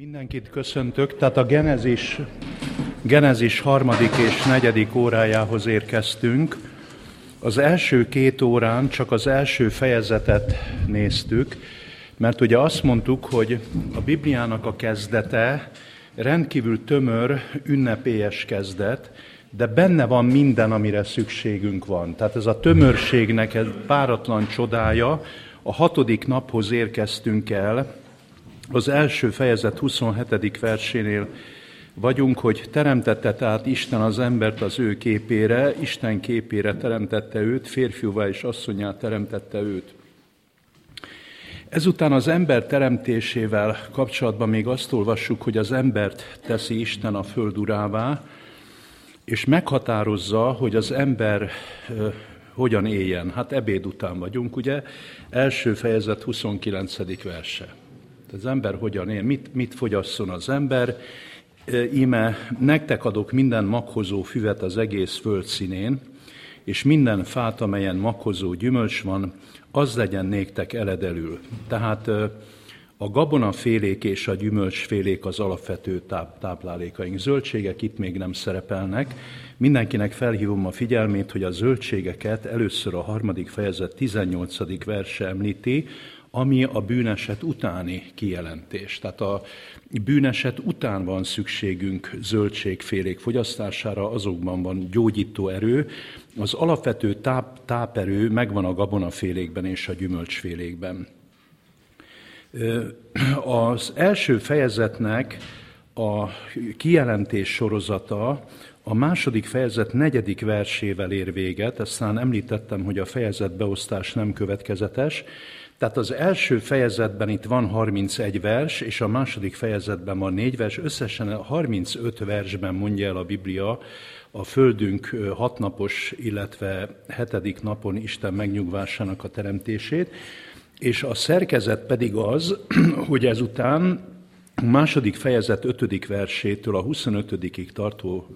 Mindenkit köszöntök, tehát a Genezis 3. és 4. órájához érkeztünk. Az első 2 órán csak az első fejezetet néztük, mert ugye azt mondtuk, hogy a Bibliának a kezdete rendkívül tömör, ünnepélyes kezdet, de benne van minden, amire szükségünk van. Tehát ez a tömörségnek egy páratlan csodája. A 6. naphoz érkeztünk el, az első fejezet 27. versénél vagyunk, hogy teremtette tehát Isten az embert az ő képére, Isten képére teremtette őt, férfiúvá és asszonnyá teremtette őt. Ezután az ember teremtésével kapcsolatban még azt olvassuk, hogy az embert teszi Isten a föld urává, és meghatározza, hogy az ember hogyan éljen. Hát ebéd után vagyunk, ugye? Első fejezet 29. verse. Az ember hogyan él, mit fogyasszon az ember. Íme, nektek adok minden maghozó füvet az egész föld színén, és minden fát, amelyen maghozó gyümölcs van, az legyen néktek eledelül. Tehát a gabonafélék és a gyümölcsfélék az alapvető táplálékaink. Zöldségek itt még nem szerepelnek. Mindenkinek felhívom a figyelmét, hogy a zöldségeket először a 3. fejezet 18. verse említi, ami a bűneset utáni kijelentés. Tehát a bűneset után van szükségünk zöldségfélék fogyasztására, azokban van gyógyító erő. Az alapvető táperő megvan a gabonafélékben és a gyümölcsfélékben. Az első fejezetnek a kijelentés sorozata a 2. fejezet 4. versével ér véget. Aztán említettem, hogy a fejezet beosztás nem következetes. Tehát az első fejezetben itt van 31 vers, és a 2. fejezetben van 4 vers, összesen 35 versben mondja el a Biblia a földünk 6 napos, illetve 7. napon Isten megnyugvásának a teremtését, és a szerkezet pedig az, hogy ezután a 2. fejezet 5. versétől a 25. tartó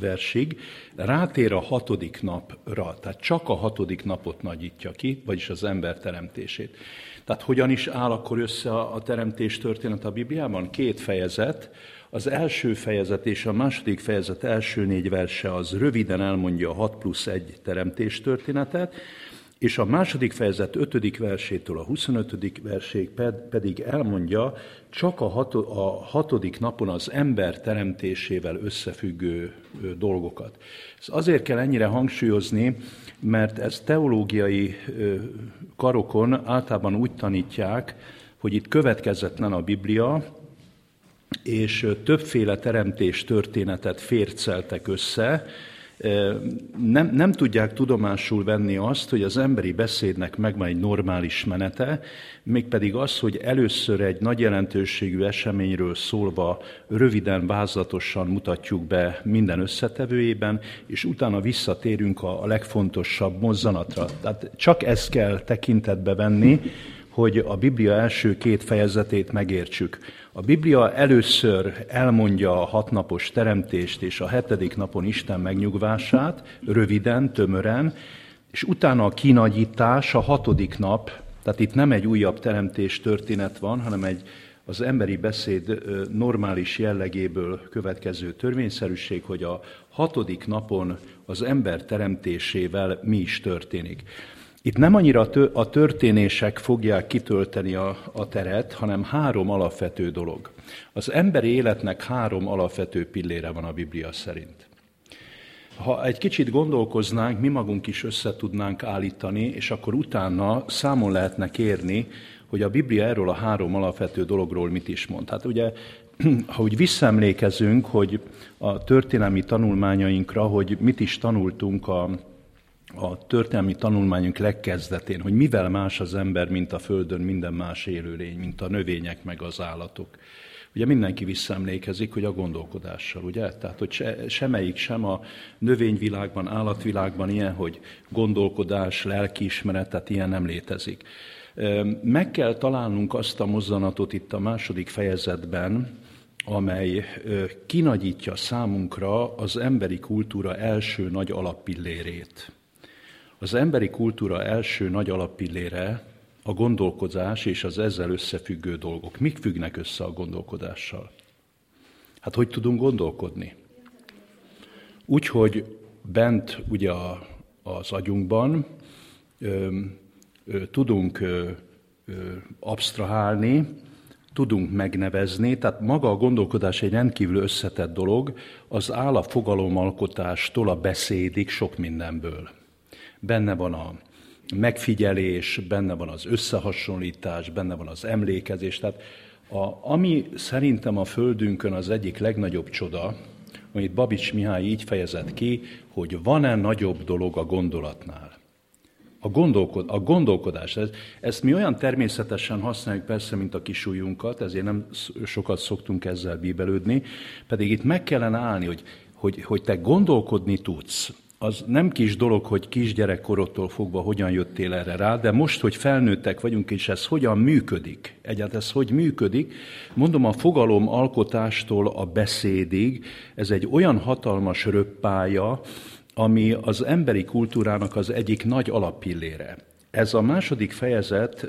versig rátér a 6. napra, tehát csak a 6. napot nagyítja ki, vagyis az ember teremtését. Tehát hogyan is áll akkor össze a teremtés történet a Bibliában? 2 fejezet, az első fejezet és a 2. fejezet első 4 verse az röviden elmondja a 6+1 teremtés történetet, és a 2. fejezet 5. versétől a 25. verséig pedig elmondja csak a 6. napon az ember teremtésével összefüggő dolgokat. Ezt azért kell ennyire hangsúlyozni, mert ez teológiai karokon általában úgy tanítják, hogy itt következetlen a Biblia, és többféle teremtés történetet férceltek össze. Nem tudják tudomásul venni azt, hogy az emberi beszédnek megvan egy normális menete, mégpedig az, hogy először egy nagy jelentőségű eseményről szólva röviden, vázlatosan mutatjuk be minden összetevőjében, és utána visszatérünk a legfontosabb mozzanatra. Tehát csak ezt kell tekintetbe venni, hogy a Biblia első 2 fejezetét megértsük. A Biblia először elmondja a 6 napos teremtést és a 7. napon Isten megnyugvását, röviden, tömören, és utána a kinagyítás, a 6. nap, tehát itt nem egy újabb teremtés történet van, hanem az emberi beszéd normális jellegéből következő törvényszerűség, hogy a 6. napon az ember teremtésével mi is történik. Itt nem annyira a történések fogják kitölteni a teret, hanem 3 alapvető dolog. Az emberi életnek 3 alapvető pillére van a Biblia szerint. Ha egy kicsit gondolkoznánk, mi magunk is össze tudnánk állítani, és akkor utána számon lehetne kérni, hogy a Biblia erről a 3 alapvető dologról mit is mond. Hát ugye, ha úgy visszaemlékezünk, hogy a történelmi tanulmányainkra, hogy mit is tanultunk a történelmi tanulmányunk legkezdetén, hogy mivel más az ember, mint a Földön minden más élőlény, mint a növények meg az állatok. Ugye mindenki visszaemlékezik, hogy a gondolkodással, ugye? Tehát, hogy semmelyik sem a növényvilágban, állatvilágban ilyen, hogy gondolkodás, lelkiismeret, tehát ilyen nem létezik. Meg kell találnunk azt a mozzanatot itt a 2. fejezetben, amely kinagyítja számunkra az emberi kultúra első nagy alappillérét. Az emberi kultúra első nagy alappillére a gondolkodás és az ezzel összefüggő dolgok. Mik függnek össze a gondolkodással? Hát hogy tudunk gondolkodni? Úgyhogy bent ugye az agyunkban tudunk absztrahálni, tudunk megnevezni, tehát maga a gondolkodás egy rendkívül összetett dolog, az áll a fogalomalkotástól a beszédig sok mindenből. Benne van a megfigyelés, benne van az összehasonlítás, benne van az emlékezés. Tehát ami szerintem a Földünkön az egyik legnagyobb csoda, amit Babics Mihály így fejezett ki, hogy van-e nagyobb dolog a gondolatnál. A gondolkodás, ezt mi olyan természetesen használjuk persze, mint a kisujjunkat, ezért nem sokat szoktunk ezzel bíbelődni, pedig itt meg kellene állni, hogy te gondolkodni tudsz. Az nem kis dolog, hogy kisgyerekkorodtól fogva hogyan jöttél erre rá, de most, hogy felnőttek vagyunk, és ez hogyan működik, egyáltalán ez hogy működik, mondom, a fogalom alkotástól a beszédig, ez egy olyan hatalmas röppálya, ami az emberi kultúrának az egyik nagy alappillére. Ez a második fejezet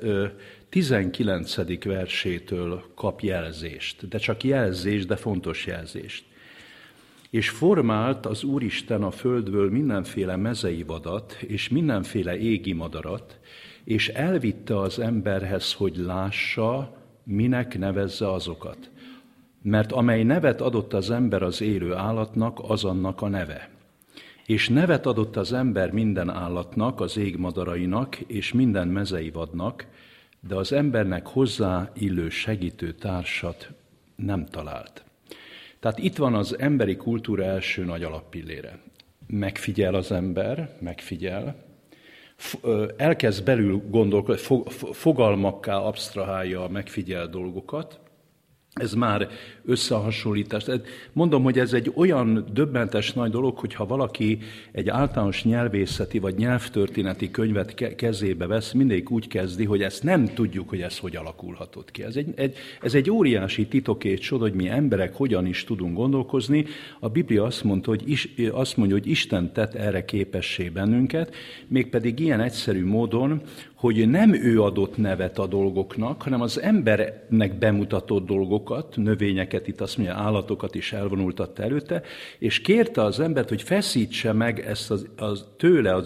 19. versétől kap jelzést, de csak jelzést, de fontos jelzést. És formált az Úristen a földből mindenféle mezei vadat, és mindenféle égi madarat, és elvitte az emberhez, hogy lássa, minek nevezze azokat. Mert amely nevet adott az ember az élő állatnak, az annak a neve. És nevet adott az ember minden állatnak, az égmadarainak, és minden mezei vadnak, de az embernek hozzáillő segítő társat nem talált. Tehát itt van az emberi kultúra első nagy alappillére. Megfigyel az ember, elkezd belül gondolkodni, fogalmakká absztrahálja a megfigyel dolgokat, ez már összehasonlítás. Mondom, hogy ez egy olyan döbbentes nagy dolog, hogyha valaki egy általános nyelvészeti vagy nyelvtörténeti könyvet kezébe vesz, mindig úgy kezdi, hogy ezt nem tudjuk, hogy ez hogy alakulhatott ki. Ez egy óriási titok és csoda, hogy mi emberek hogyan is tudunk gondolkozni. A Biblia azt mondja, hogy Isten tett erre képessé bennünket, mégpedig ilyen egyszerű módon, hogy nem ő adott nevet a dolgoknak, hanem az embernek bemutatott dolgokat, növényeket, itt azt mondja, állatokat is elvonultatta előtte, és kérte az embert, hogy feszítse meg ezt az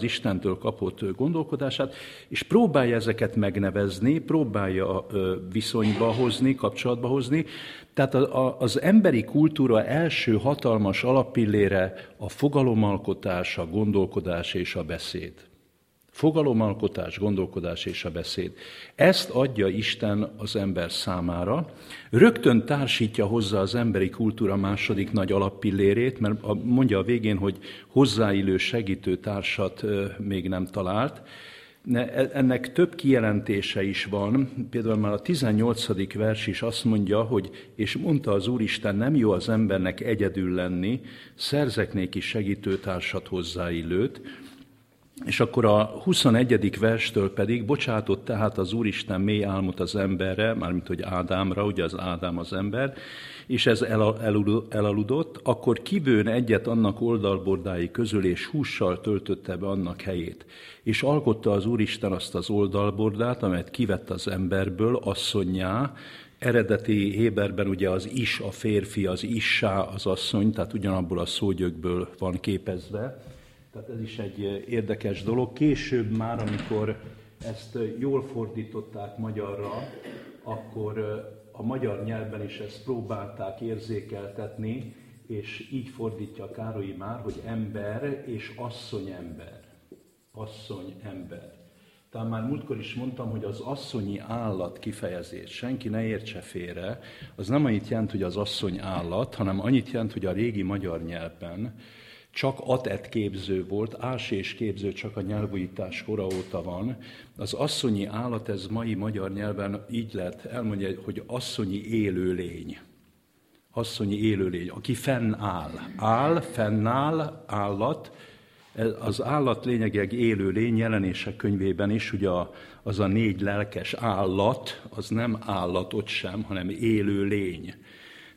Istentől kapott gondolkodását, és próbálja ezeket megnevezni, próbálja viszonyba hozni, kapcsolatba hozni. Tehát az emberi kultúra első hatalmas alappillére a fogalomalkotás, a gondolkodás és a beszéd. Fogalomalkotás, gondolkodás és a beszéd. Ezt adja Isten az ember számára. Rögtön társítja hozzá az emberi kultúra második nagy alappillérét, mert mondja a végén, hogy hozzáillő segítő társat még nem talált. Ennek több kijelentése is van, például már a 18. vers is azt mondja, hogy és mondta az Úristen, nem jó az embernek egyedül lenni, szerzek néki segítőtársat, hozzáillőt. És akkor a 21. verstől pedig bocsátott tehát az Úristen mély álmot az emberre, mármint hogy Ádámra, ugye az Ádám az ember, és ez elaludott, akkor kivőn egyet annak oldalbordái közül, és hússal töltötte be annak helyét. És alkotta az Úristen azt az oldalbordát, amelyet kivett az emberből, asszonnyá, eredeti héberben ugye az is, a férfi, az issá, az asszony, tehát ugyanabból a szógyökből van képezve. Tehát ez is egy érdekes dolog. Később már, amikor ezt jól fordították magyarra, akkor a magyar nyelvben is ezt próbálták érzékeltetni, és így fordítja Károlyi már, hogy ember és asszonyember. Asszonyember. Tehát már múltkor is mondtam, hogy az asszonyi állat kifejezés, senki ne értse félre, az nem annyit jelent, hogy az asszony állat, hanem annyit jelent, hogy a régi magyar nyelvben csak atett képző volt, ásés képző csak a nyelvújítás kora óta van. Az asszonyi állat, ez mai magyar nyelven így lett, elmondja, hogy asszonyi élőlény. Asszonyi élőlény, aki fennáll. Áll, fennáll, állat. Az állat lényegileg élőlény, Jelenések könyvében is, ugye az a négy lelkes állat, az nem állat ott sem, hanem élőlény.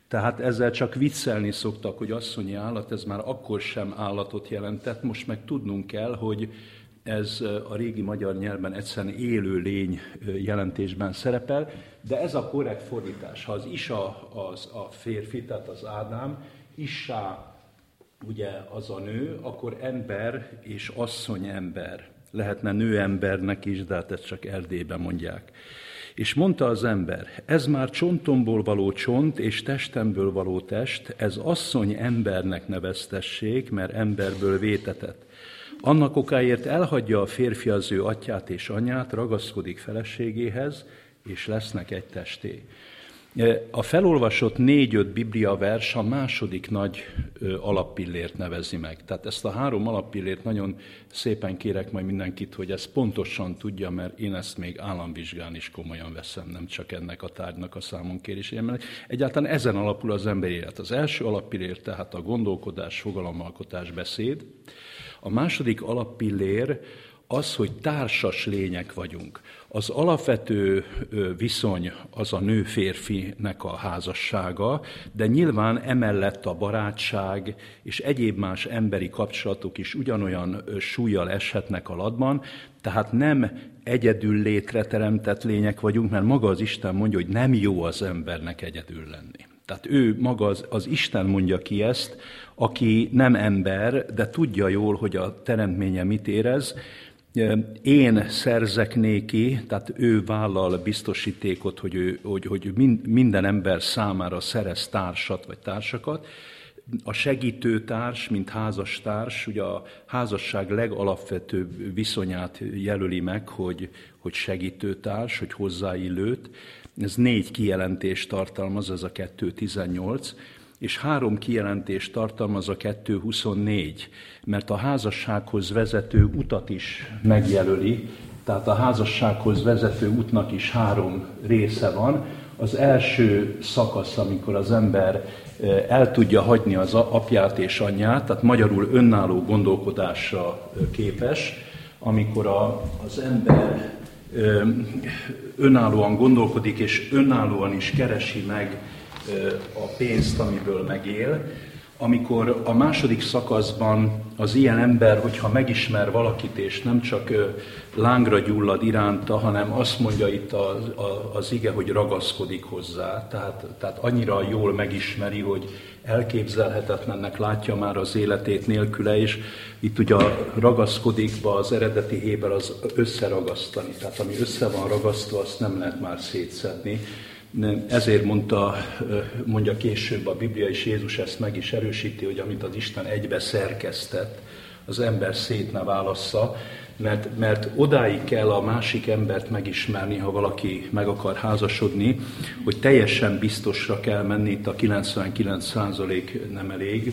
Tehát ezzel csak viccelni szoktak, hogy asszonyi állat, ez már akkor sem állatot jelentett, most meg tudnunk kell, hogy ez a régi magyar nyelven egyszerűen élő lény jelentésben szerepel, de ez a korrekt fordítás. Ha az Isa az a férfi, tehát az Ádám, Issá ugye az a nő, akkor ember és asszony ember. Lehetne nőembernek is, de hát ezt csak Erdélyben mondják. És mondta az ember, ez már csontomból való csont és testemből való test, ez asszony embernek neveztessék, mert emberből vétetett. Annak okáért elhagyja a férfi az ő atyát és anyját, ragaszkodik feleségéhez, és lesznek egy testé. A felolvasott 4-5 bibliavers a második nagy alappillért nevezi meg. Tehát ezt a 3 alappillért nagyon szépen kérek majd mindenkit, hogy ezt pontosan tudja, mert én ezt még államvizsgán is komolyan veszem, nem csak ennek a tárgynak a számonkérésében. Egyáltalán ezen alapul az ember élet. Az első alappillér tehát a gondolkodás, fogalomalkotás, beszéd. A második alappillér az, hogy társas lények vagyunk. Az alapvető viszony az a nő-férfinek a házassága, de nyilván emellett a barátság és egyéb más emberi kapcsolatok is ugyanolyan súllyal eshetnek a ladban, tehát nem egyedül létre teremtett lények vagyunk, mert maga az Isten mondja, hogy nem jó az embernek egyedül lenni. Tehát ő maga, az Isten mondja ki ezt, aki nem ember, de tudja jól, hogy a teremtménye mit érez. Én szerzek néki, tehát ő vállal biztosítékot, hogy minden ember számára szerez társat vagy társakat. A segítőtárs, mint házastárs, ugye a házasság legalapvetőbb viszonyát jelöli meg, hogy segítőtárs, hogy hozzáillőt. Ez 4 kijelentést tartalmaz, ez a 2.18, és 3 kijelentést tartalmaz a 2.24, mert a házassághoz vezető utat is megjelöli, tehát a házassághoz vezető útnak is 3 része van. Az első szakasz, amikor az ember el tudja hagyni az apját és anyját, tehát magyarul önálló gondolkodásra képes, amikor az ember önállóan gondolkodik, és önállóan is keresi meg a pénzt, amiből megél. Amikor a második szakaszban az ilyen ember, hogyha megismer valakit, és nem csak lángra gyullad iránta, hanem azt mondja itt az ige, hogy ragaszkodik hozzá. Tehát annyira jól megismeri, hogy elképzelhetetlennek látja már az életét nélküle, és itt ugye ragaszkodikba az eredeti héber az összeragasztani. Tehát ami össze van ragasztva, azt nem lehet már szétszedni. Ezért mondja később a Biblia, és Jézus ezt meg is erősíti, hogy amit az Isten egybe szerkesztett, az ember szét ne válassza, mert odáig kell a másik embert megismerni, ha valaki meg akar házasodni, hogy teljesen biztosra kell menni, itt a 99% nem elég,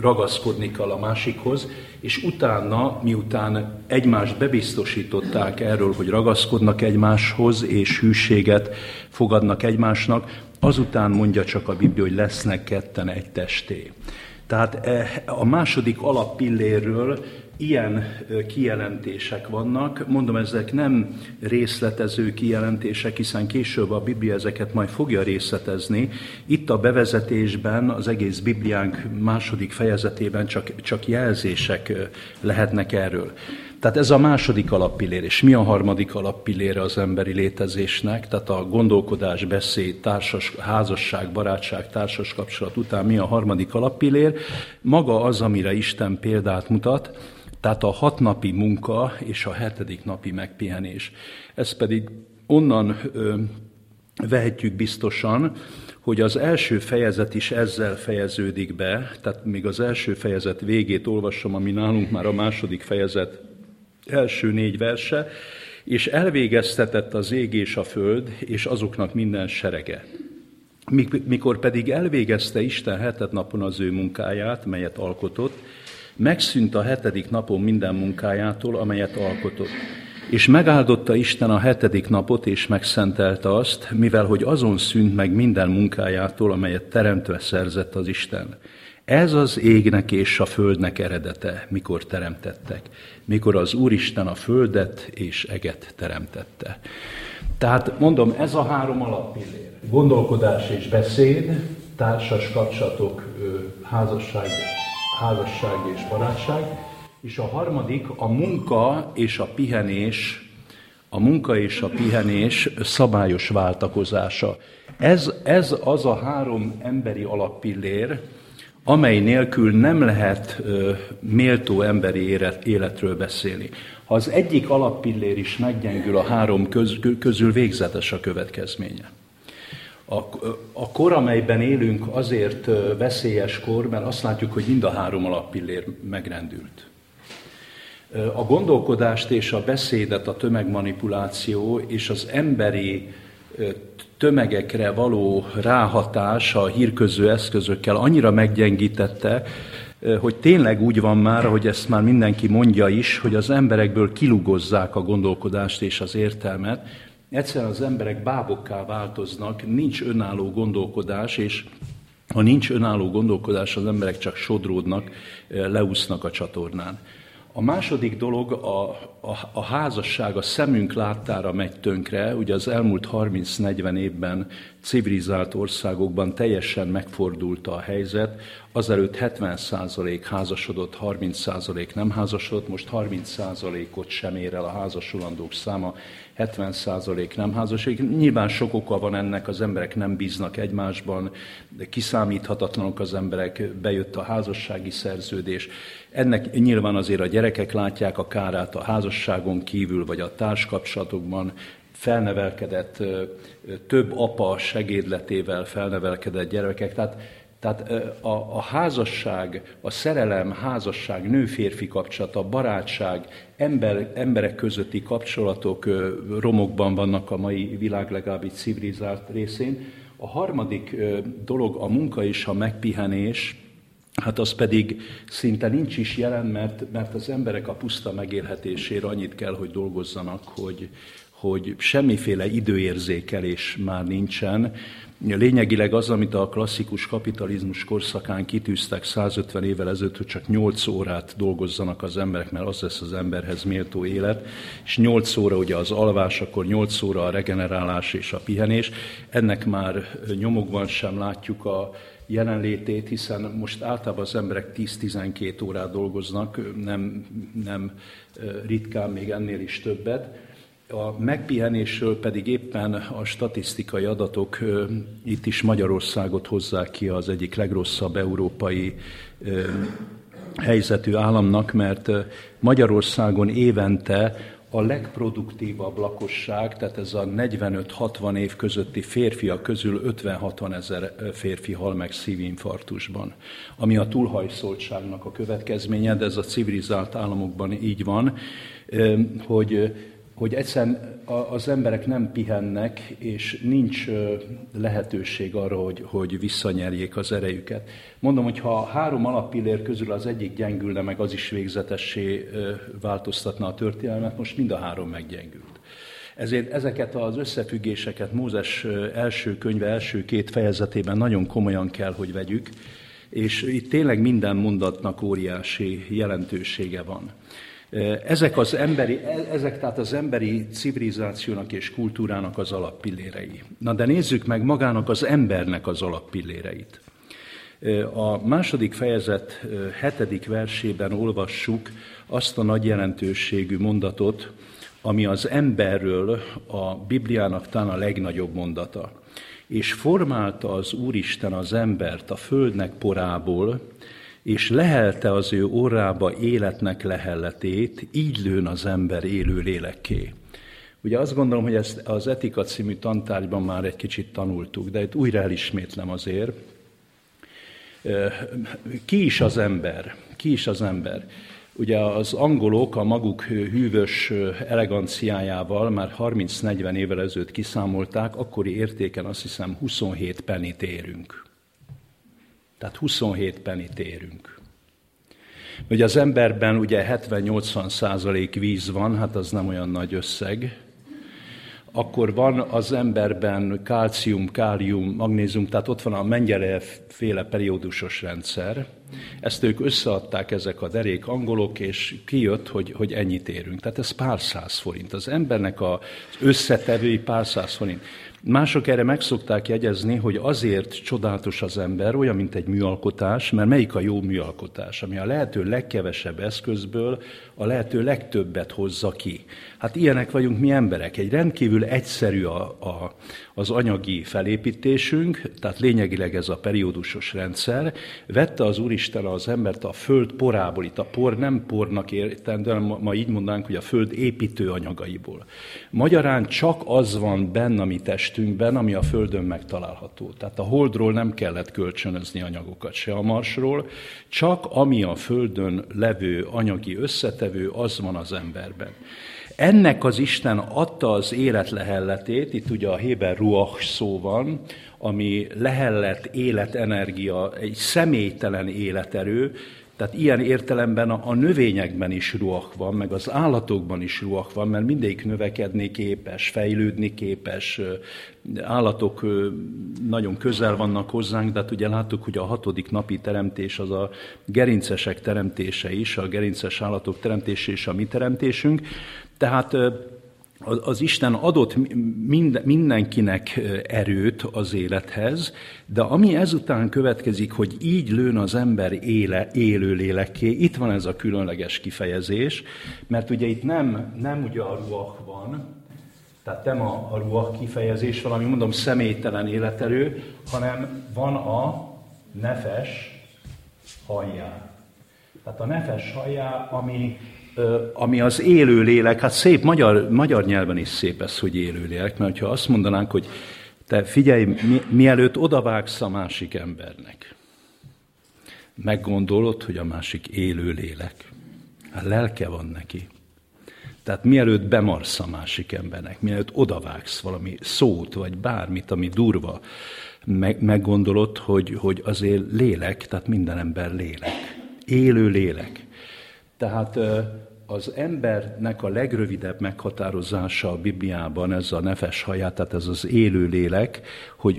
ragaszkodni kell a másikhoz, és utána, miután egymást bebiztosították erről, hogy ragaszkodnak egymáshoz, és hűséget fogadnak egymásnak, azután mondja csak a Biblia, hogy lesznek ketten egy testé. Tehát a második alappillérről ilyen kijelentések vannak. Mondom, ezek nem részletező kijelentések, hiszen később a Biblia ezeket majd fogja részletezni. Itt a bevezetésben, az egész Bibliánk második fejezetében csak jelzések lehetnek erről. Tehát ez a második alappillér, és mi a harmadik alappillére az emberi létezésnek? Tehát a gondolkodás, beszéd, házasság, barátság, társas kapcsolat után mi a harmadik alappillér? Maga az, amire Isten példát mutat, tehát a 6 napi munka és a 7. napi megpihenés. Ez pedig onnan vehetjük biztosan, hogy az első fejezet is ezzel fejeződik be, tehát még az első fejezet végét olvasom, ami nálunk már a második fejezet első 4 verse, és elvégeztetett az ég és a föld, és azoknak minden serege. Mikor pedig elvégezte Isten 7. napon az ő munkáját, melyet alkotott, megszűnt a 7. napon minden munkájától, amelyet alkotott. És megáldotta Isten a 7. napot, és megszentelte azt, mivel hogy azon szűnt meg minden munkájától, amelyet teremtve szerzett az Isten. Ez az égnek és a földnek eredete, mikor teremtettek, mikor az Úristen a földet és eget teremtette. Tehát mondom, ez a 3 alappillér. Gondolkodás és beszéd, társas kapcsolatok, házasság és barátság, És a harmadik a munka és a pihenés, szabályos váltakozása. Ez az a három emberi alappillér, amely nélkül nem lehet méltó emberi életről beszélni. Ha az egyik alappillér is meggyengül a három közül, végzetes a következménye. A kor, amelyben élünk, azért veszélyes kor, mert azt látjuk, hogy mind a három alappillér megrendült. A gondolkodást és a beszédet a tömegmanipuláció és az emberi tömegekre való ráhatás a hírköző eszközökkel annyira meggyengítette, hogy tényleg úgy van már, hogy ezt már mindenki mondja is, hogy az emberekből kilugozzák a gondolkodást és az értelmet. Egyszerűen az emberek bábokká változnak, nincs önálló gondolkodás, és ha nincs önálló gondolkodás, az emberek csak sodródnak, leúsznak a csatornán. A második dolog, a házasság a szemünk láttára megy tönkre. Ugye az elmúlt 30-40 évben civilizált országokban teljesen megfordult a helyzet. Azelőtt 70% házasodott, 30% nem házasodott, most 30%-ot sem ér el a házasulandók száma, 70% nem házasodik. Nyilván sok oka van ennek, az emberek nem bíznak egymásban, kiszámíthatatlanok az emberek, bejött a házassági szerződés. Ennek nyilván azért a gyerekek látják a kárát a házasságon kívül, vagy a társkapcsolatokban. Felnevelkedett, több apa segédletével felnevelkedett gyerekek. Tehát a házasság, a szerelem, házasság, nő-férfi kapcsolata, barátság, emberek közötti kapcsolatok romokban vannak a mai világ, legalábbis civilizált részén. A harmadik dolog a munka és a megpihenés, hát az pedig szinte nincs is jelen, mert az emberek a puszta megélhetésére annyit kell, hogy dolgozzanak, hogy semmiféle időérzékelés már nincsen. Lényegileg az, amit a klasszikus kapitalizmus korszakán kitűztek 150 évvel ezelőtt, hogy csak 8 órát dolgozzanak az emberek, mert az lesz az emberhez méltó élet, és 8 óra ugye az alvás, akkor 8 óra a regenerálás és a pihenés. Ennek már nyomokban sem látjuk a jelenlétét, hiszen most általában az emberek 10-12 órát dolgoznak, nem ritkán még ennél is többet. A megpihenésről pedig éppen a statisztikai adatok itt is Magyarországot hozzák ki az egyik legrosszabb európai helyzetű államnak, mert Magyarországon évente a legproduktívabb lakosság, tehát ez a 45-60 év közötti férfiak közül 50-60 ezer férfi hal meg szívinfarktusban, ami a túlhajszoltságnak a következménye, de ez a civilizált államokban így van, hogy egyszerűen az emberek nem pihennek, és nincs lehetőség arra, hogy visszanyerjék az erejüket. Mondom, hogy ha a három alappillér közül az egyik gyengülne meg, az is végzetessé változtatna a történelmet, most mind a három meggyengült. Ezért ezeket az összefüggéseket Mózes első könyve első két fejezetében nagyon komolyan kell, hogy vegyük, és itt tényleg minden mondatnak óriási jelentősége van. Ezek tehát az emberi civilizációnak és kultúrának az alappillérei. Na de nézzük meg magának az embernek az alappilléreit. A második fejezet 7. versében olvassuk azt a nagy jelentőségű mondatot, ami az emberről a Bibliának talán a legnagyobb mondata. És formálta az Úristen az embert a földnek porából, és lehelte az ő orrába életnek lehelletét, így lőn az ember élő lélekké. Ugye azt gondolom, hogy ezt az Etika című tantárgyban már egy kicsit tanultuk, de itt újra elismétlem azért. Ki is az ember? Ugye az angolok a maguk hűvös eleganciájával már 30-40 évvel ezelőtt kiszámolták, akkori értéken azt hiszem 27 penit érünk. Tehát 27 penit érünk. Ugye az emberben ugye 70-80% víz van, hát az nem olyan nagy összeg. Akkor van az emberben kalcium, kálium, magnézium, tehát ott van a Mengele-féle periódusos rendszer. Ezt ők összeadták, ezek a derék angolok, és kijött, hogy ennyit érünk. Tehát ez pár száz forint. Az embernek az összetevői pár száz forint. Mások erre meg szokták jegyezni, hogy azért csodálatos az ember, olyan, mint egy műalkotás, mert melyik a jó műalkotás, ami a lehető legkevesebb eszközből a lehető legtöbbet hozza ki. Hát ilyenek vagyunk mi emberek. Egy rendkívül egyszerű az anyagi felépítésünk, tehát lényegileg ez a periódusos rendszer. Vette az Úristen az embert a föld porából, itt a por nem pornak értendő, hanem ma így mondanánk, hogy a föld építő anyagaiból. Magyarán csak az van benne, ami testünkben, ami a földön megtalálható. Tehát a holdról nem kellett kölcsönözni anyagokat, se a Marsról, csak ami a földön levő anyagi összetevő, az van az emberben. Ennek az Isten adta az élet lehelletét, itt ugye a héber ruach szó van, ami lehellet, életenergia, egy személytelen életerő, tehát ilyen értelemben a növényekben is ruach van, meg az állatokban is ruach van, mert mindegyik növekedni képes, fejlődni képes, állatok nagyon közel vannak hozzánk, de hát ugye láttuk, hogy a 6. napi teremtés az a gerincesek teremtése is, a gerinces állatok teremtése is a mi teremtésünk. Tehát az Isten adott mindenkinek erőt az élethez, de ami ezután következik, hogy így lőn az ember élő lélekké, itt van ez a különleges kifejezés, mert ugye itt nem ugye a ruach van, tehát nem a ruach kifejezés, valami mondom személytelen életerő, hanem van a nefes hajjá. Tehát a nefes hajjá, ami az élő lélek, hát szép, magyar nyelven is szép ez, hogy élő lélek, mert ha azt mondanánk, hogy te figyelj, mielőtt odavágsz a másik embernek, meggondolod, hogy a másik élő lélek. A lelke van neki. Tehát mielőtt bemarsz a másik embernek, mielőtt odavágsz valami szót, vagy bármit, ami durva, meggondolod, hogy azért lélek, tehát minden ember lélek. Élő lélek. Tehát az embernek a legrövidebb meghatározása a Bibliában ez a nefes hajá, tehát ez az élő lélek,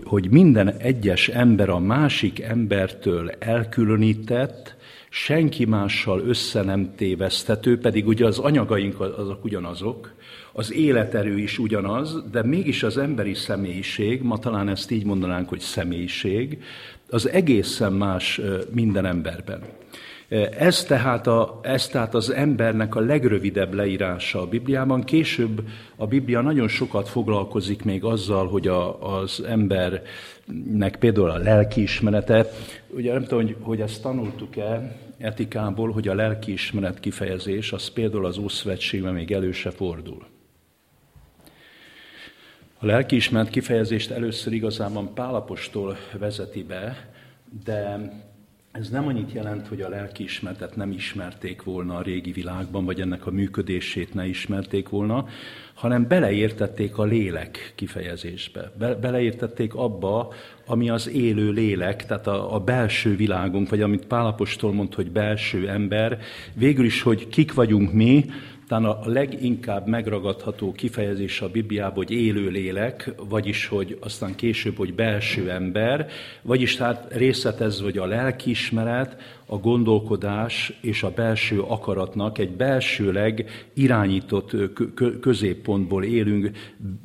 hogy minden egyes ember a másik embertől elkülönített, senki mással össze nem téveszthető, pedig ugye az anyagaink azok ugyanazok, az életerő is ugyanaz, de mégis az emberi személyiség, ma talán ezt így mondanánk, hogy személyiség, az egészen más minden emberben. Ez tehát az embernek a legrövidebb leírása a Bibliában. Később a Biblia nagyon sokat foglalkozik még azzal, hogy az embernek például a lelkiismerete, ugye nem tudom, hogy ezt tanultuk-e etikából, hogy a lelkiismeret kifejezés, az például az Ószövetségben még elő se fordul. A lelkiismeret kifejezést először igazában Pál apostol vezeti be, de ez nem annyit jelent, hogy a lelkiismeretet nem ismerték volna a régi világban, vagy ennek a működését ne ismerték volna, hanem beleértették a lélek kifejezésbe. Beleértették abba, ami az élő lélek, tehát a belső világunk, vagy amit Pál apostol mond, hogy belső ember, végül is, hogy kik vagyunk mi, tehát a leginkább megragadható kifejezés a Bibliában, hogy élő lélek, vagyis, hogy aztán később, hogy belső ember, vagyis tehát részletezve, hogy a lelkiismeret, a gondolkodás és a belső akaratnak egy belsőleg irányított középpontból élünk,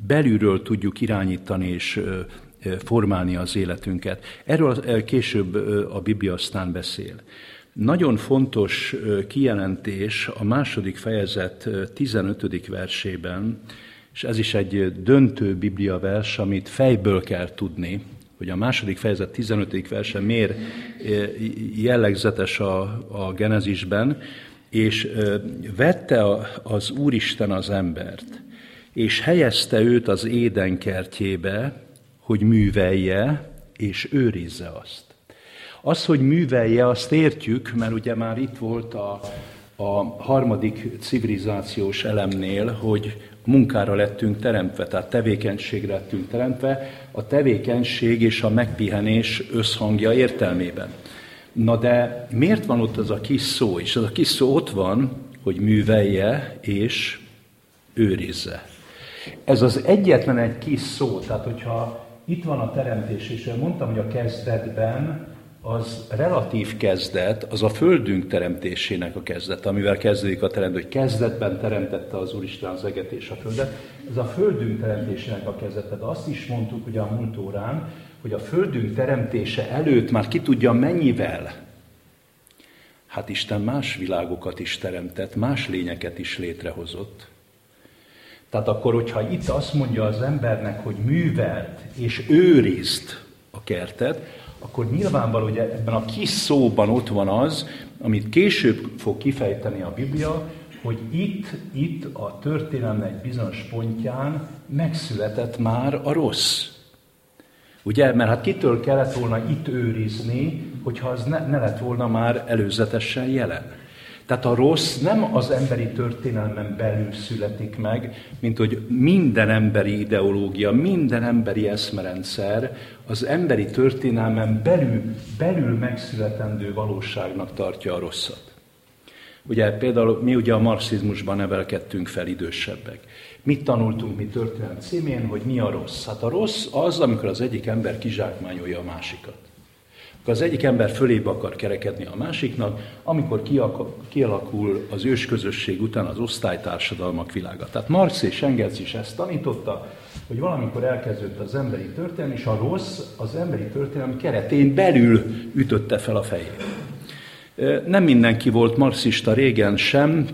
belülről tudjuk irányítani és formálni az életünket. Erről később a Biblia aztán beszél. Nagyon fontos kijelentés a 2. fejezet 15. versében, és ez is egy döntő bibliavers, amit fejből kell tudni, hogy a 2. fejezet 15. verse miért jellegzetes a Genezisben, és vette az Úristen az embert, és helyezte őt az Éden kertjébe, hogy művelje és őrizze azt. Az, hogy művelje, azt értjük, mert ugye már itt volt a 3. civilizációs elemnél, hogy munkára lettünk teremtve, tehát tevékenységre lettünk teremtve, a tevékenység és a megpihenés összhangja értelmében. Na de miért van ott az a kis szó? És az a kis szó ott van, hogy művelje és őrizze. Ez az egyetlen egy kis szó, tehát hogyha itt van a teremtés, és mondtam, hogy a kezdetben az relatív kezdet, az a földünk teremtésének a kezdet, amivel kezdődik a teremtés, hogy kezdetben teremtette az Úristen az eget és a földet. Ez a földünk teremtésének a kezdete, de azt is mondtuk ugye a múlt órán, hogy a földünk teremtése előtt már ki tudja mennyivel. Hát Isten más világokat is teremtett, más lényeket is létrehozott. Tehát akkor, hogyha itt azt mondja az embernek, hogy művelt és őrizd a kertet, akkor nyilvánvaló, hogy ebben a kis szóban ott van az, amit később fog kifejteni a Biblia, hogy itt a történelem egy bizonyos pontján megszületett már a rossz. Ugye, mert hát kitől kellett volna itt őrizni, hogyha az ne lett volna már előzetesen jelen. Tehát a rossz nem az emberi történelmen belül születik meg, mint hogy minden emberi ideológia, minden emberi eszmerendszer az emberi történelmen belül megszületendő valóságnak tartja a rosszat. Ugye például mi ugye a marxizmusban nevelkedtünk fel idősebbek. Mit tanultunk mi történelem címén, hogy mi a rossz? Hát a rossz az, amikor az egyik ember kizsákmányolja a másikat. Az egyik ember fölébe akar kerekedni a másiknak, amikor kialakul az ősközösség után az osztálytársadalmak világa. Tehát Marx és Engels is ezt tanította, hogy valamikor elkezdődött az emberi történelem, és a rossz az emberi történelem keretén belül ütötte fel a fejét. Nem mindenki volt marxista régen sem,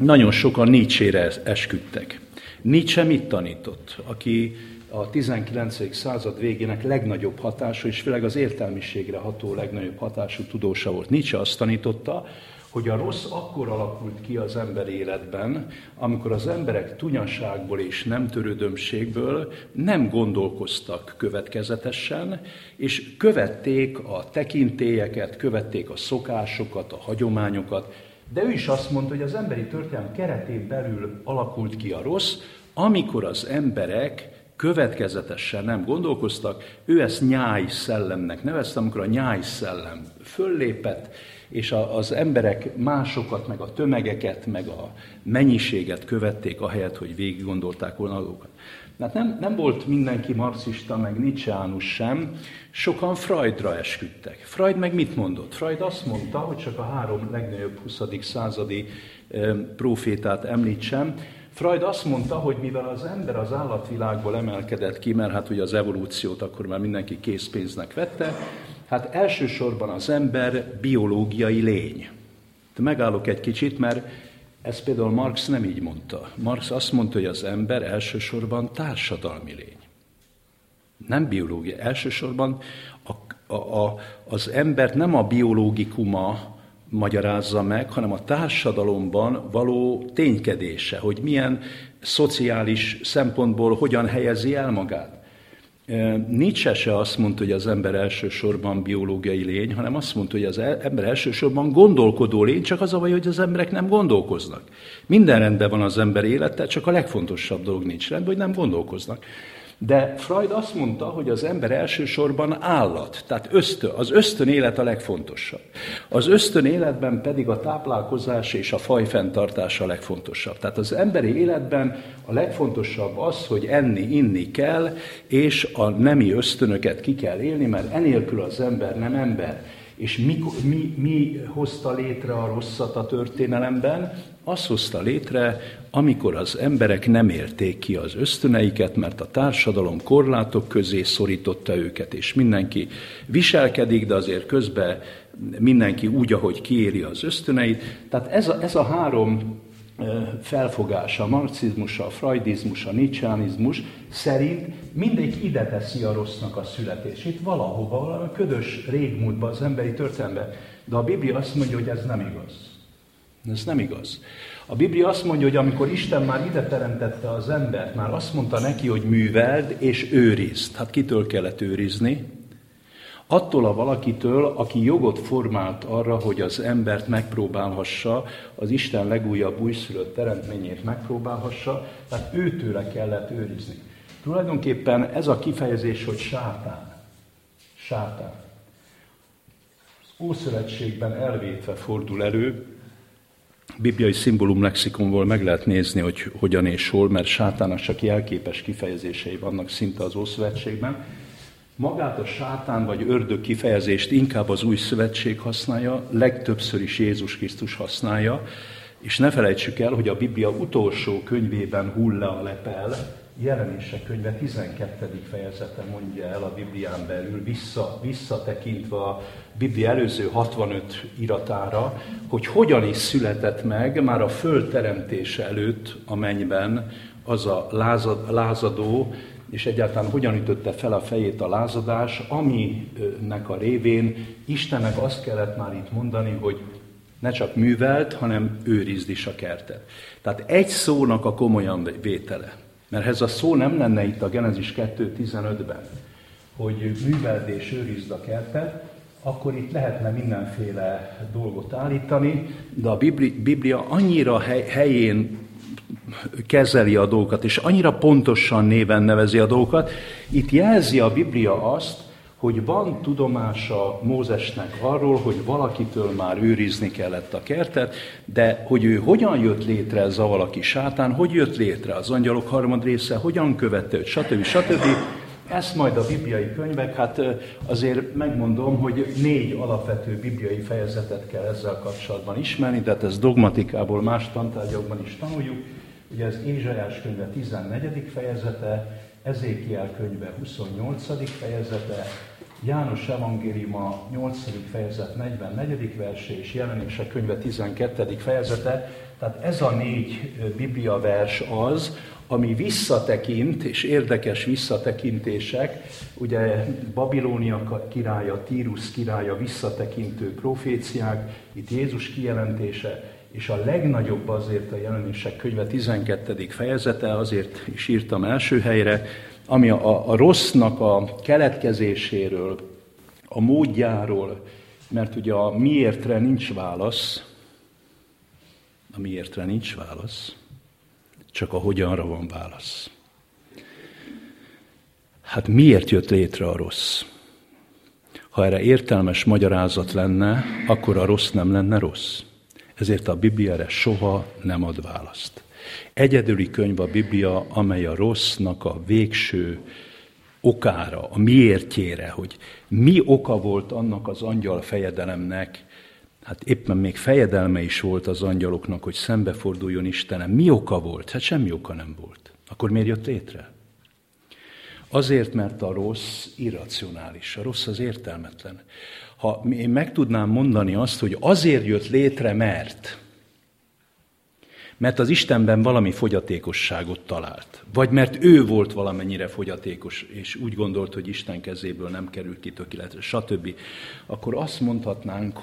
nagyon sokan Nietzsére esküdtek. Nietzsche mit tanított, aki a 19. század végének legnagyobb hatása, és főleg az értelmiségre ható legnagyobb hatású tudósa volt. Nietzsche azt tanította, hogy a rossz akkor alakult ki az ember életben, amikor az emberek tunyaságból és nem törődömségből nem gondolkoztak következetesen, és követték a tekintélyeket, követték a szokásokat, a hagyományokat, de ő is azt mondta, hogy az emberi történelem keretén belül alakult ki a rossz, amikor az emberek következetesen nem gondolkoztak, ő ezt nyáj szellemnek nevezte, amikor a nyáj szellem föllépett, és az emberek másokat, meg a tömegeket, meg a mennyiséget követték, ahelyett, hogy végig gondolták volna azokat. Hát nem volt mindenki marxista, meg nietzscheánus sem, sokan Freudra esküdtek. Freud meg mit mondott? Freud azt mondta, hogy csak a 3 legnagyobb 20. századi profétát említsem. Freud azt mondta, hogy mivel az ember az állatvilágból emelkedett ki, mert hát ugye az evolúciót akkor már mindenki készpénznek vette, hát elsősorban az ember biológiai lény. De megállok egy kicsit, mert ezt például Marx nem így mondta. Marx azt mondta, hogy az ember elsősorban társadalmi lény. Nem biológia. Elsősorban az embert nem a biológikuma magyarázza meg, hanem a társadalomban való ténykedése, hogy milyen szociális szempontból hogyan helyezi el magát. Nietzsche se azt mondta, hogy az ember elsősorban biológiai lény, hanem azt mondta, hogy az ember elsősorban gondolkodó lény, csak az a baj, hogy az emberek nem gondolkoznak. Minden rendben van az ember élete, csak a legfontosabb dolog nincs rendben, hogy nem gondolkoznak. De Freud azt mondta, hogy az ember elsősorban állat, tehát ösztön, az ösztönélet a legfontosabb. Az ösztönéletben pedig a táplálkozás és a fajfenntartása a legfontosabb. Tehát az emberi életben a legfontosabb az, hogy enni, inni kell, és a nemi ösztönöket ki kell élni, mert enélkül az ember nem ember. És mi hozta létre a rosszat a történelemben? Azt hozta létre, amikor az emberek nem érték ki az ösztöneiket, mert a társadalom korlátok közé szorította őket, és mindenki viselkedik, de azért közben mindenki úgy, ahogy kiéri az ösztöneit. Tehát ez a 3 felfogása, a marxizmus, a freudizmus, a nietzscheanizmus szerint mindegy ide teszi a rossznak a születését, valahova, valami ködös régmúltban az emberi történelemben. De a Biblia azt mondja, hogy ez nem igaz. Ez nem igaz. A Biblia azt mondja, hogy amikor Isten már ide teremtette az embert, már azt mondta neki, hogy műveld és őrizd. Hát kitől kellett őrizni? Attól a valakitől, aki jogot formált arra, hogy az embert megpróbálhassa, az Isten legújabb újszülött teremtményét megpróbálhassa, tehát őtőle kellett őrizni. Tulajdonképpen ez a kifejezés, hogy sátán. Az Ószövetségben elvétve fordul elő, bibliai szimbólum lexikonból meg lehet nézni, hogy hogyan és hol, mert sátának csak jelképes kifejezései vannak szinte az Ószövetségben. Magát a sátán vagy ördög kifejezést inkább az új szövetség használja, legtöbbször is Jézus Krisztus használja, és ne felejtsük el, hogy a Biblia utolsó könyvében hull le a lepel, Jelenések könyve 12. fejezete mondja el a Biblián belül, visszatekintve a Biblia előző 65 iratára, hogy hogyan is született meg már a föld teremtése előtt a mennyben az a lázadó, és egyáltalán hogyan ütötte fel a fejét a lázadás, aminek a révén Istennek azt kellett már itt mondani, hogy ne csak művelt, hanem őrizd is a kertet. Tehát egy szónak a komolyan vétele. Mert ez a szó nem lenne itt a Genezis 2.15-ben, hogy műveld és őrizd a kertet, akkor itt lehetne mindenféle dolgot állítani, de a Biblia annyira helyén kezeli a dolgokat, és annyira pontosan néven nevezi a dolgokat. Itt jelzi a Biblia azt, hogy van tudomása Mózesnek arról, hogy valakitől már őrizni kellett a kertet, de hogy ő hogyan jött létre ez a valaki sátán, hogy jött létre az angyalok harmad része, hogyan követte őt, stb. Ezt majd a bibliai könyvek, hát azért megmondom, hogy 4 alapvető bibliai fejezetet kell ezzel kapcsolatban ismerni, de ez dogmatikából más tantárgyakban is tanuljuk. Ugye ez Ézsaiás könyve 14. fejezete, Ezékiel könyve 28. fejezete, János evangéliuma 8. fejezet 44. verse és Jelenések könyve 12. fejezete. Tehát ez a 4 Biblia vers az, ami visszatekint, és érdekes visszatekintések, ugye Babilónia királya, Tírus királya visszatekintő proféciák, itt Jézus kijelentése, és a legnagyobb azért a Jelenések könyve 12. fejezete, azért is írtam első helyre, ami a rossznak a keletkezéséről, a módjáról, mert ugye a miértre nincs válasz, csak a hogyanra van válasz. Hát miért jött létre a rossz? Ha erre értelmes magyarázat lenne, akkor a rossz nem lenne rossz. Ezért a Biblia erre soha nem ad választ. Egyedüli könyv a Biblia, amely a rossznak a végső okára, a miértjére, hogy mi oka volt annak az angyal fejedelemnek, hát éppen még fejedelme is volt az angyaloknak, hogy szembeforduljon Istenem. Mi oka volt? Hát semmi oka nem volt. Akkor miért jött létre? Azért, mert a rossz irracionális, a rossz az értelmetlen. Ha én meg tudnám mondani azt, hogy azért jött létre, mert az Istenben valami fogyatékosságot talált, vagy mert ő volt valamennyire fogyatékos, és úgy gondolt, hogy Isten kezéből nem kerül ki tökéletre, stb., akkor azt mondhatnánk,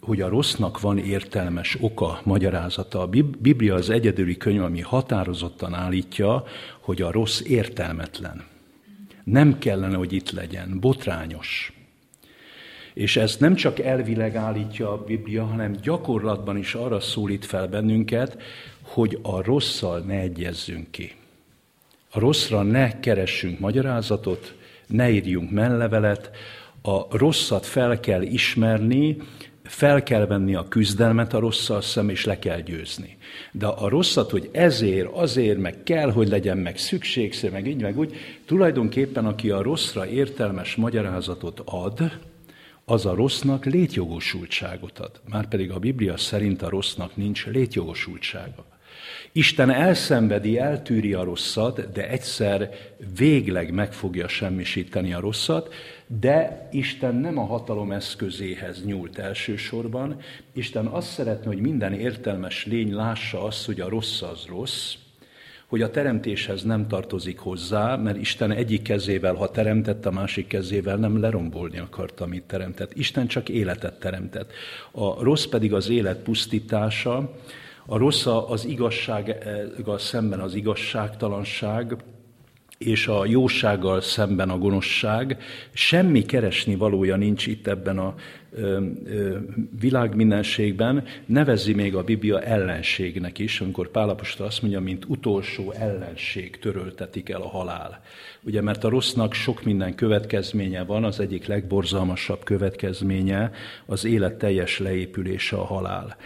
hogy a rossznak van értelmes oka, magyarázata. A Biblia az egyedüli könyv, ami határozottan állítja, hogy a rossz értelmetlen. Nem kellene, hogy itt legyen, botrányos. És ezt nem csak elvileg állítja a Biblia, hanem gyakorlatban is arra szólít fel bennünket, hogy a rosszal ne egyezzünk ki. A rosszra ne keressünk magyarázatot, ne írjunk menlevelet, a rosszat fel kell ismerni, fel kell venni a küzdelmet a rosszal szemben, és le kell győzni. De a rosszat, hogy ezért, azért, meg kell, hogy legyen, meg szükségszerű, meg így, meg úgy, tulajdonképpen aki a rosszra értelmes magyarázatot ad, az a rossznak létjogosultságot ad. Márpedig a Biblia szerint a rossznak nincs létjogosultsága. Isten elszenvedi, eltűri a rosszat, de egyszer végleg meg fogja semmisíteni a rosszat, de Isten nem a hatalom eszközéhez nyúlt elsősorban. Isten azt szeretne, hogy minden értelmes lény lássa azt, hogy a rossz az rossz, hogy a teremtéshez nem tartozik hozzá, mert Isten egyik kezével, ha teremtett, a másik kezével nem lerombolni akarta, amit teremtett. Isten csak életet teremtett. A rossz pedig az élet pusztítása, a rossz az igazsággal szemben az igazságtalanság, és a jósággal szemben a gonoszság. Semmi keresni valója nincs itt ebben a világ mindenségben. Nevezi még a Biblia ellenségnek is, amikor Pál apostol azt mondja, mint utolsó ellenség töröltetik el a halál. Ugye, mert a rossznak sok minden következménye van, az egyik legborzalmasabb következménye az élet teljes leépülése, a halál.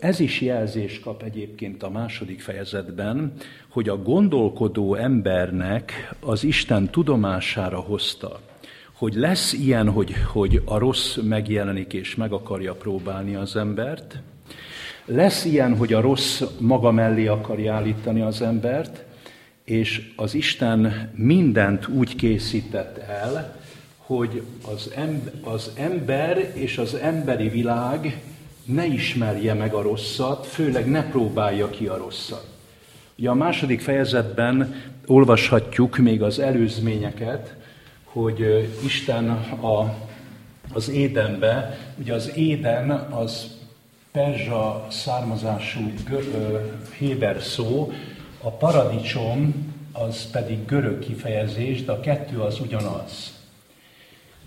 Ez is jelzést kap egyébként a 2. fejezetben, hogy a gondolkodó embernek az Isten tudomására hozta, hogy lesz ilyen, hogy a rossz megjelenik és meg akarja próbálni az embert, lesz ilyen, hogy a rossz maga mellé akarja állítani az embert, és az Isten mindent úgy készített el, hogy az ember és az emberi világ ne ismerje meg a rosszat, főleg ne próbálja ki a rosszat. Ugye a 2. fejezetben olvashatjuk még az előzményeket, hogy Isten az Édenbe, ugye az Éden az perzsa származású héber szó, a paradicsom az pedig görög kifejezés, de a kettő az ugyanaz.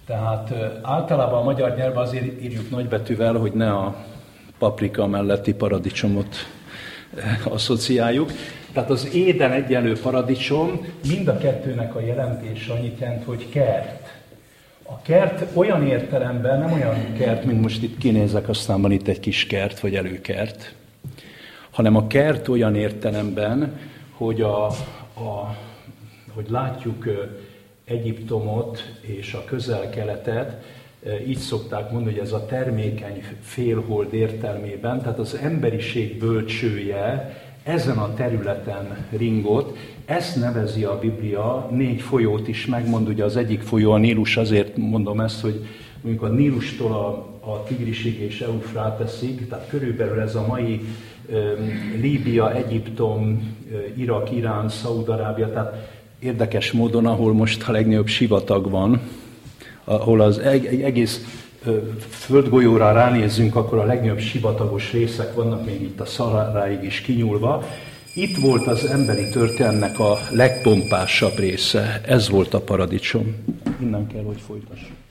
Tehát általában a magyar nyelvben azért írjuk nagybetűvel, hogy ne a paprika melletti paradicsomot asszociáljuk. Tehát az Éden egyenlő paradicsom, mind a kettőnek a jelentés annyit jelent, hogy kert. A kert olyan értelemben, nem olyan kert, mint most itt kinézek, aztán van itt egy kis kert, vagy előkert, hanem a kert olyan értelemben, hogy, hogy látjuk Egyiptomot és a közel-keletet, így szokták mondani, hogy ez a termékeny félhold értelmében, tehát az emberiség bölcsője ezen a területen ringott, ezt nevezi a Biblia, 4 folyót is megmond, ugye az egyik folyó a Nílus, azért mondom ezt, hogy mondjuk a Nílustól a Tigrisig és Eufráteszig, tehát körülbelül ez a mai Líbia, Egyiptom, Irak, Irán, Szaúd-Arábia, tehát érdekes módon, ahol most a legnagyobb sivatag van, ahol az egész földgolyóra ránézzünk, akkor a legnagyobb sivatagos részek vannak még itt a Szaharáig is kinyúlva. Itt volt az emberi történetnek a legpompásabb része. Ez volt a paradicsom. Innen kell, hogy folytassuk.